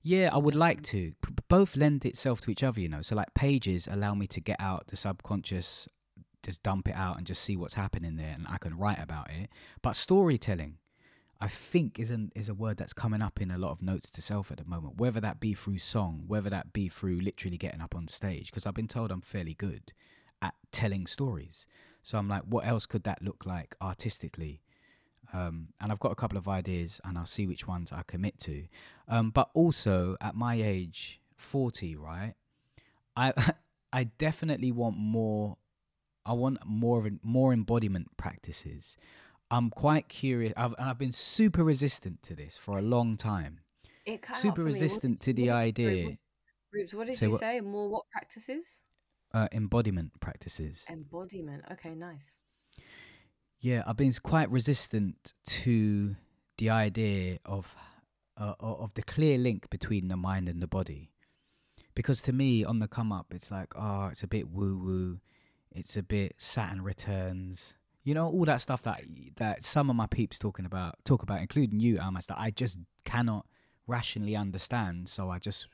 Yeah, I would like to. Both lend itself to each other, you know. So like pages allow me to get out the subconscious, just dump it out and just see what's happening there, and I can write about it. But storytelling, I think, is an, is a word that's coming up in a lot of notes to self at the moment, whether that be through song, whether that be through literally getting up on stage, because I've been told I'm fairly good at telling stories. So I'm like, what else could that look like artistically? Um, and I've got a couple of ideas and I'll see which ones I commit to. Um, but also at my age, forty, right? I I definitely want more. I want more, more embodiment practices. I'm quite curious. I've, and I've been super resistant to this for a long time. It kind super of resistant to the idea. Groups, what did so you what, say? More what practices? Uh, embodiment practices. Embodiment. Okay, nice. Yeah, I've been quite resistant to the idea of uh, of the clear link between the mind and the body, because to me, on the come up, it's like, oh, it's a bit woo woo, it's a bit Saturn returns, you know, all that stuff that that some of my peeps talking about talk about, including you, Almas, that I just cannot rationally understand, so I just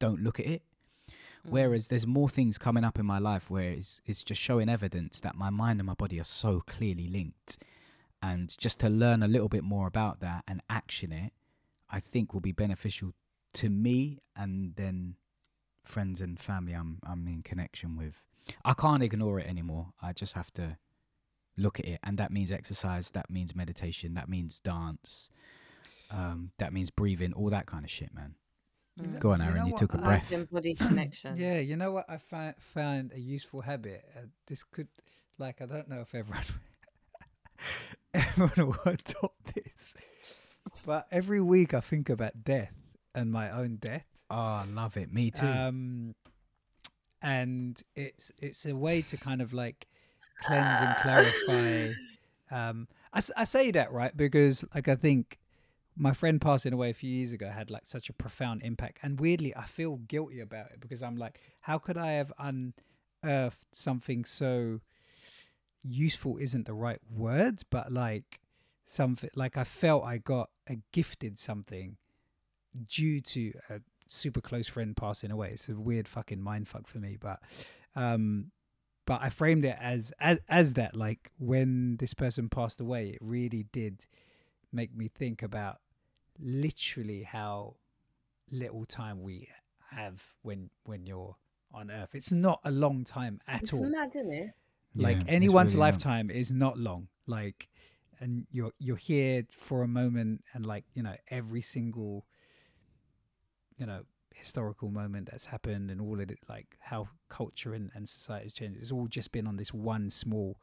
don't look at it. Whereas there's more things coming up in my life where it's, it's just showing evidence that my mind and my body are so clearly linked. And just to learn a little bit more about that and action it, I think will be beneficial to me and then friends and family I'm I'm in connection with. I can't ignore it anymore. I just have to look at it. And that means exercise. That means meditation. That means dance. Um, that means breathing, all that kind of shit, man. You know, go on, Aaron, you, know you took a breath. Body connection. Yeah, you know what I find, found a useful habit? Uh, this could, like, I don't know if everyone, everyone will adopt this, but every week I think about death and my own death. Oh, I love it. Me too. Um, and it's it's a way to kind of like cleanse and clarify. Um, I, I say that, right, because like I think, my friend passing away a few years ago had like such a profound impact, and weirdly I feel guilty about it because I'm like, how could I have unearthed something so useful isn't the right word, but like something like I felt I got a gifted something due to a super close friend passing away. It's a weird fucking mindfuck for me, but um but I framed it as as, as that, like, when this person passed away, it really did make me think about literally how little time we have when when you're on earth. It's not a long time at it's all. It's mad, isn't it? Like, yeah, anyone's really lifetime not. Is not long. Like, and you're you're here for a moment, and like, you know, every single, you know, historical moment that's happened and all of it, like how culture and, and society has changed, it's all just been on this one small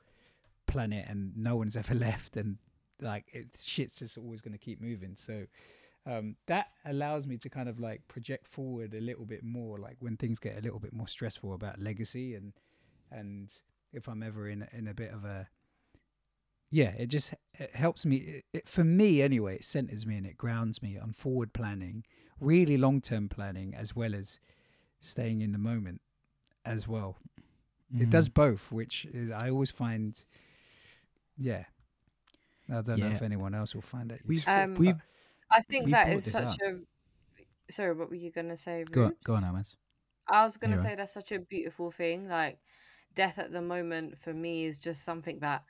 planet and no one's ever left, and like it shit's just always going to keep moving. So um that allows me to kind of like project forward a little bit more, like when things get a little bit more stressful about legacy and and if I'm ever in in a bit of a yeah it just it helps me it, it, for me anyway, it centers me and it grounds me on forward planning, really long-term planning, as well as staying in the moment as well. Mm. It does both, which is, I always find yeah I don't yeah. know if anyone else will find that useful. Um, we've, I think that is such up. a... Sorry, what were you going to say, Roops? Go on, go on Almas. I was going to say right. that's such a beautiful thing. Like, death at the moment for me is just something that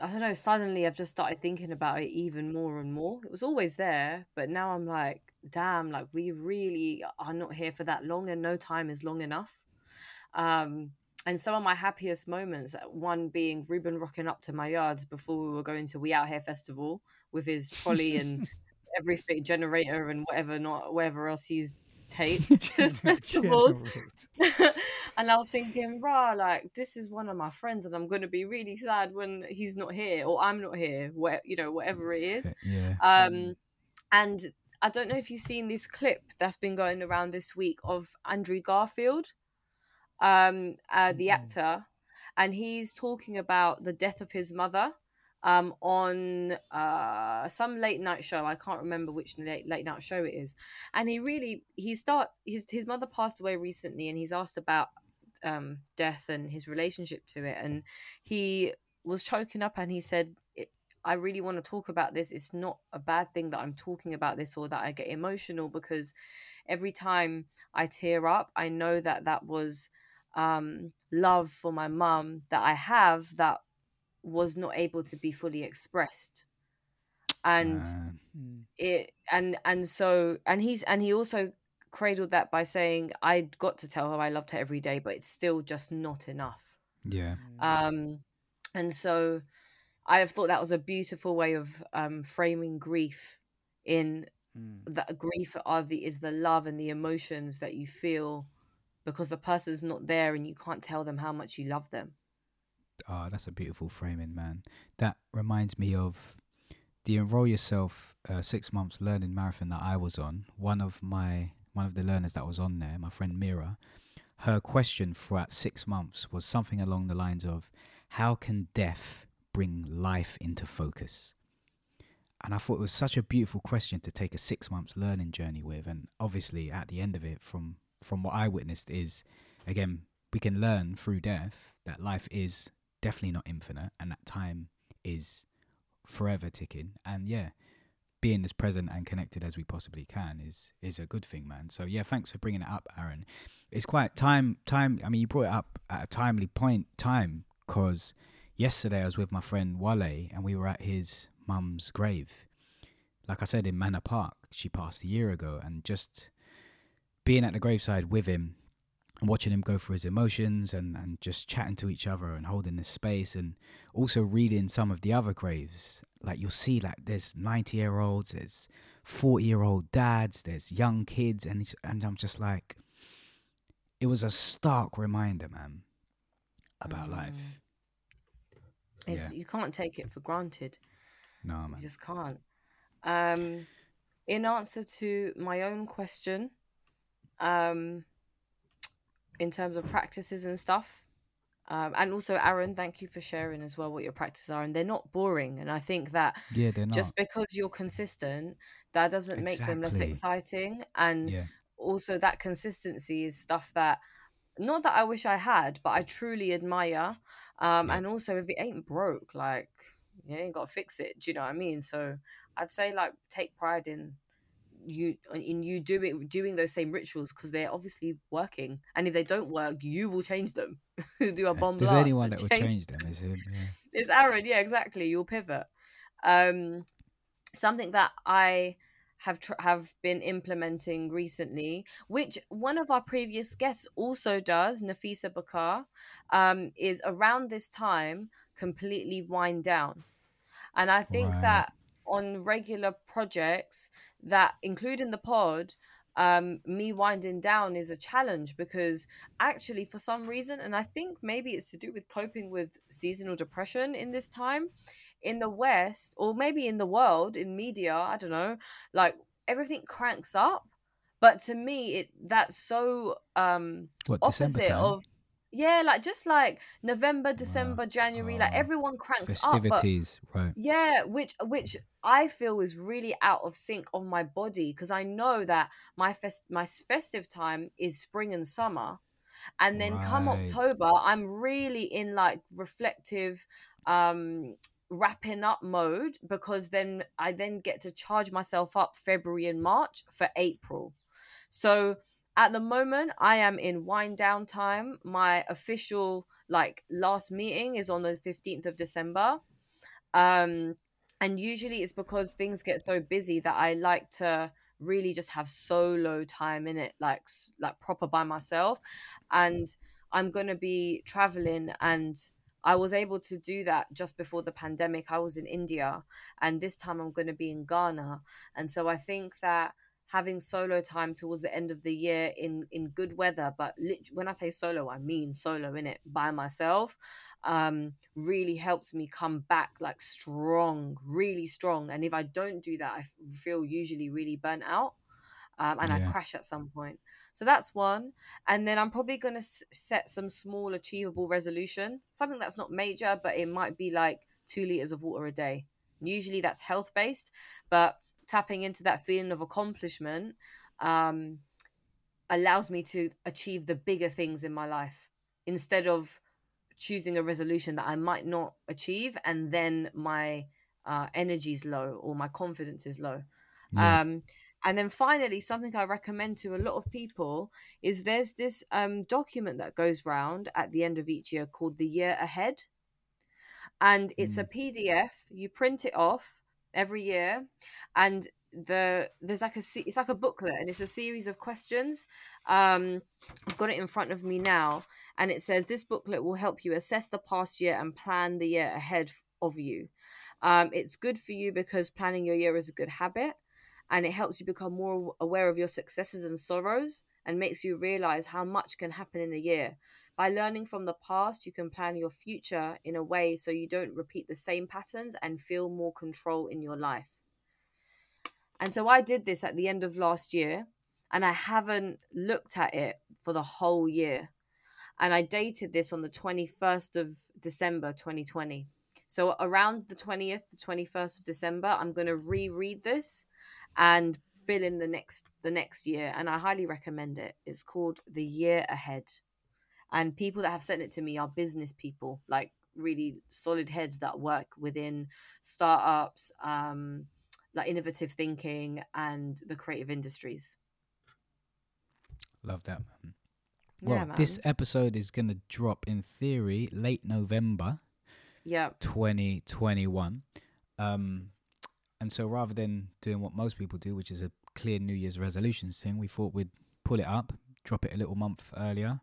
I don't know, suddenly I've just started thinking about it even more and more. It was always there, but now I'm like, damn, like we really are not here for that long, and no time is long enough. Um, and some of my happiest moments, one being Ruben rocking up to my yards before we were going to We Out Here Festival with his trolley and everything, generator and whatever, not whatever else he's takes to festivals. And I was thinking, rah, like this is one of my friends, and I'm going to be really sad when he's not here, or I'm not here, where, you know, whatever it is. Yeah. Um, and I don't know if you've seen this clip that's been going around this week of Andrew Garfield, um, uh, the mm-hmm. actor, and he's talking about the death of his mother um, on uh, some late night show. I can't remember which late, late night show it is. And he really, he start, his, his mother passed away recently, and he's asked about um, death and his relationship to it. And he was choking up and he said, I really want to talk about this. It's not a bad thing that I'm talking about this or that I get emotional, because every time I tear up, I know that that was um, love for my mum that I have that was not able to be fully expressed. And uh, it, and, and so, and he's, and he also cradled that by saying, I got to tell her I loved her every day, but it's still just not enough. Yeah. Um, and so, I have thought that was a beautiful way of um, framing grief, in mm. that grief are the, is the love and the emotions that you feel because the person's not there and you can't tell them how much you love them. Oh, that's a beautiful framing, man. That reminds me of the Enroll Yourself uh, six months learning marathon that I was on. One of my one of the learners that was on there, my friend Mira, her question throughout six months was something along the lines of, how can death bring life into focus? And I thought it was such a beautiful question to take a six months learning journey with. And obviously at the end of it, from from what I witnessed is, again, we can learn through death that life is definitely not infinite, and that time is forever ticking. And yeah, being as present and connected as we possibly can is is a good thing, man. So yeah, thanks for bringing it up, Aaron. It's quite time time I mean, you brought it up at a timely point time, because yesterday I was with my friend Wale and we were at his mum's grave. Like I said, in Manor Park, she passed a year ago, and just being at the graveside with him and watching him go through his emotions and, and just chatting to each other and holding this space, and also reading some of the other graves. Like you'll see, like there's ninety year olds, there's forty year old dads, there's young kids. And, it's, and I'm just like, it was a stark reminder, man, about mm. life. It's, yeah. You can't take it for granted. No, man. You just can't. Um, in answer to my own question, um, in terms of practices and stuff, um, and also, Aaron, thank you for sharing as well what your practices are. And they're not boring. And I think that yeah, they're not. Just because you're consistent, that doesn't exactly. make them less exciting. And yeah. also that consistency is stuff that, not that I wish I had, but I truly admire. Um, yeah. And also, if it ain't broke, like, you ain't got to fix it. Do you know what I mean? So I'd say, like, take pride in you in you doing doing those same rituals, because they're obviously working. And if they don't work, you will change them. Do a bomb yeah. blast. There's anyone that will change them. Is him, yeah. It's Aaron. Yeah, exactly. You'll pivot. Um, something that I... have tr- have been implementing recently, which one of our previous guests also does, Nafisa Bakar, um, is around this time, completely wind down. And I think right. that on regular projects, that including the pod, um, me winding down is a challenge, because actually for some reason, and I think maybe it's to do with coping with seasonal depression in this time, in the West, or maybe in the world, in media, I don't know, like everything cranks up. But to me, it that's so um, what, opposite of, yeah, like just like November, December, wow. January, oh. like everyone cranks festivities, up. But, right. Yeah, which which I feel is really out of sync of my body, because I know that my fest my festive time is spring and summer. And then right. come October, I'm really in like reflective, um, wrapping up mode, because then I then get to charge myself up February and March for April. So at the moment I am in wind down time. My official like last meeting is on the fifteenth of December. Um, and usually it's because things get so busy that I like to really just have solo time in it, like like proper by myself. And I'm going to be traveling, and I was able to do that just before the pandemic. I was in India, and this time I'm going to be in Ghana. And so I think that having solo time towards the end of the year in, in good weather, but lit- when I say solo, I mean solo in it by myself, um, really helps me come back like strong, really strong. And if I don't do that, I feel usually really burnt out. Um, and yeah. I crash at some point. So that's one. And then I'm probably going to s- set some small achievable resolution, something that's not major, but it might be like two liters of water a day. Usually that's health based, but tapping into that feeling of accomplishment um, allows me to achieve the bigger things in my life instead of choosing a resolution that I might not achieve. And then my uh, energy is low or my confidence is low. Yeah. Um, And then finally, something I recommend to a lot of people is there's this um, document that goes round at the end of each year called The Year Ahead. And it's mm. a P D F. You print it off every year. And the there's like a it's like a booklet, and it's a series of questions. Um, I've got it in front of me now. And it says this booklet will help you assess the past year and plan the year ahead of you. Um, it's good for you because planning your year is a good habit. And it helps you become more aware of your successes and sorrows and makes you realize how much can happen in a year. By learning from the past, you can plan your future in a way so you don't repeat the same patterns and feel more control in your life. And so I did this at the end of last year, and I haven't looked at it for the whole year. And I dated this on the twenty-first of December, twenty twenty. So around the twentieth, the twenty-first of December, I'm going to reread this and fill in the next the next year, and I highly recommend it. It's called The Year Ahead, and people that have sent it to me are business people, like really solid heads that work within startups, um, like innovative thinking and the creative industries. Love that, man. Well, yeah, man. This episode is going to drop in theory late November, yeah, twenty twenty-one. Um. And so rather than doing what most people do, which is a clear New Year's resolutions thing, we thought we'd pull it up, drop it a little month earlier,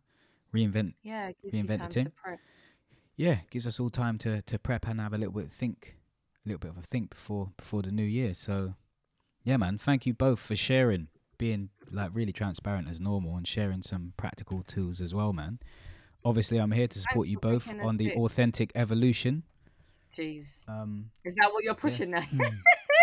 reinvent yeah, it gives reinvent you time the to prep. Yeah, gives us all time to, to prep and have a little bit of think, a little bit of a think before before the new year. So yeah, man, thank you both for sharing, being like really transparent as normal and sharing some practical tools as well, man. Obviously, I'm here to support Thanks you both on the it. authentic evolution. Jeez. Um, is that what you're pushing yeah. now?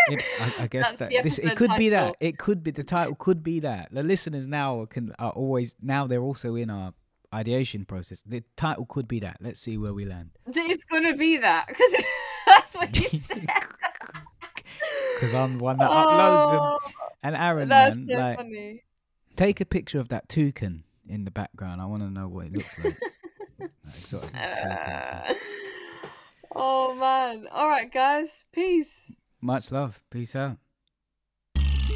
It, I, I guess That's that this it could title. be that it could be the title could be that the listeners now can are always now they're also in our ideation process. The title could be that. Let's see where we land. It's gonna be that because that's what you said. Because I'm one that oh, uploads and, and Aaron, that's man, so like, funny. Take a picture of that toucan in the background. I want to know what it looks like. That exotic uh, toucan. Oh man! All right, guys. Peace. Much love. Peace out.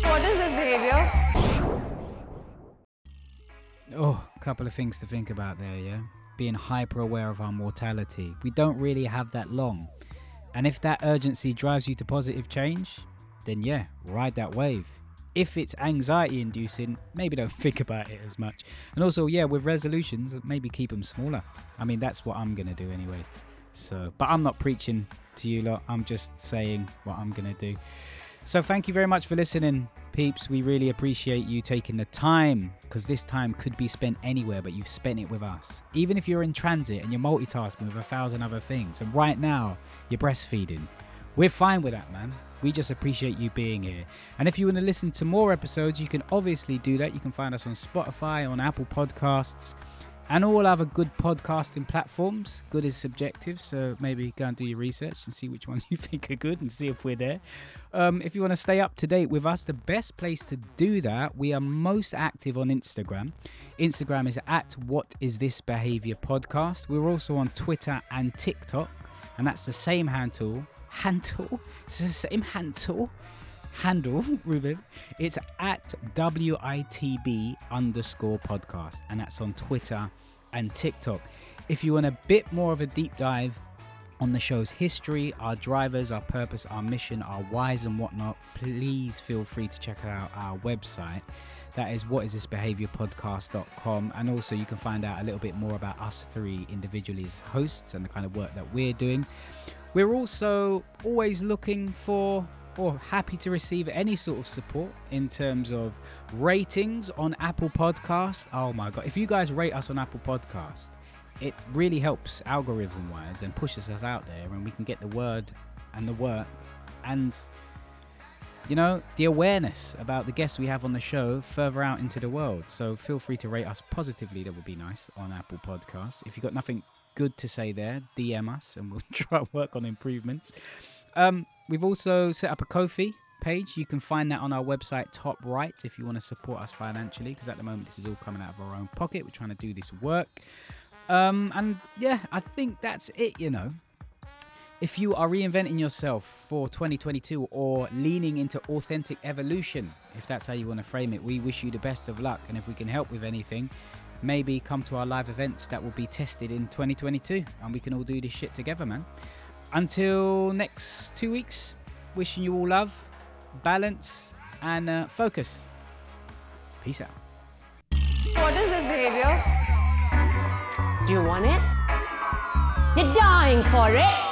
What is this behaviour? Oh, a couple of things to think about there, yeah? Being hyper aware of our mortality. We don't really have that long. And if that urgency drives you to positive change, then yeah, ride that wave. If it's anxiety inducing, maybe don't think about it as much. And also, yeah, with resolutions, maybe keep them smaller. I mean, that's what I'm going to do anyway. So, but I'm not preaching to you lot, I'm just saying what I'm gonna do. So thank you very much for listening, peeps. We really appreciate you taking the time, because this time could be spent anywhere, but you've spent it with us. Even if you're in transit and you're multitasking with a thousand other things, and right now you're breastfeeding, we're fine with that, man. We just appreciate you being here. And if you want to listen to more episodes, you can obviously do that. You can find us on Spotify, on Apple Podcasts, and all other good podcasting platforms. Good is subjective, so maybe go and do your research and see which ones you think are good and see if we're there. Um, if you want to stay up to date with us, the best place to do that, we are most active on Instagram. Instagram is at What Is This Behaviour Podcast. We're also on Twitter and TikTok, and that's the same handle. Handle? It's the same handle. Handle, Ruben. It's at W I T B underscore podcast, and that's on Twitter and TikTok. If you want a bit more of a deep dive on the show's history, our drivers, our purpose, our mission, our whys and whatnot, please feel free to check out our website. That is what is this behaviour podcast dot com, and also you can find out a little bit more about us three individually as hosts and the kind of work that we're doing. We're also always looking for or happy to receive any sort of support in terms of ratings on Apple Podcast. Oh my God, if you guys rate us on Apple Podcast, it really helps algorithm wise and pushes us out there, and we can get the word and the work and, you know, the awareness about the guests we have on the show further out into the world. So feel free to rate us positively. That would be nice on Apple Podcasts. If you've got nothing good to say there, D M us and we'll try and work on improvements. Um, we've also set up a Ko-fi page. You can find that on our website, top right, if you want to support us financially, because at the moment this is all coming out of our own pocket. We're trying to do this work. Um, and yeah, I think that's it, you know. If you are reinventing yourself for twenty twenty-two or leaning into authentic evolution, if that's how you want to frame it, we wish you the best of luck. And if we can help with anything, maybe come to our live events that will be tested in twenty twenty-two, and we can all do this shit together, man. Until next two weeks, wishing you all love, balance, and uh, focus. Peace out. What is this behavior? Do you want it? You're dying for it.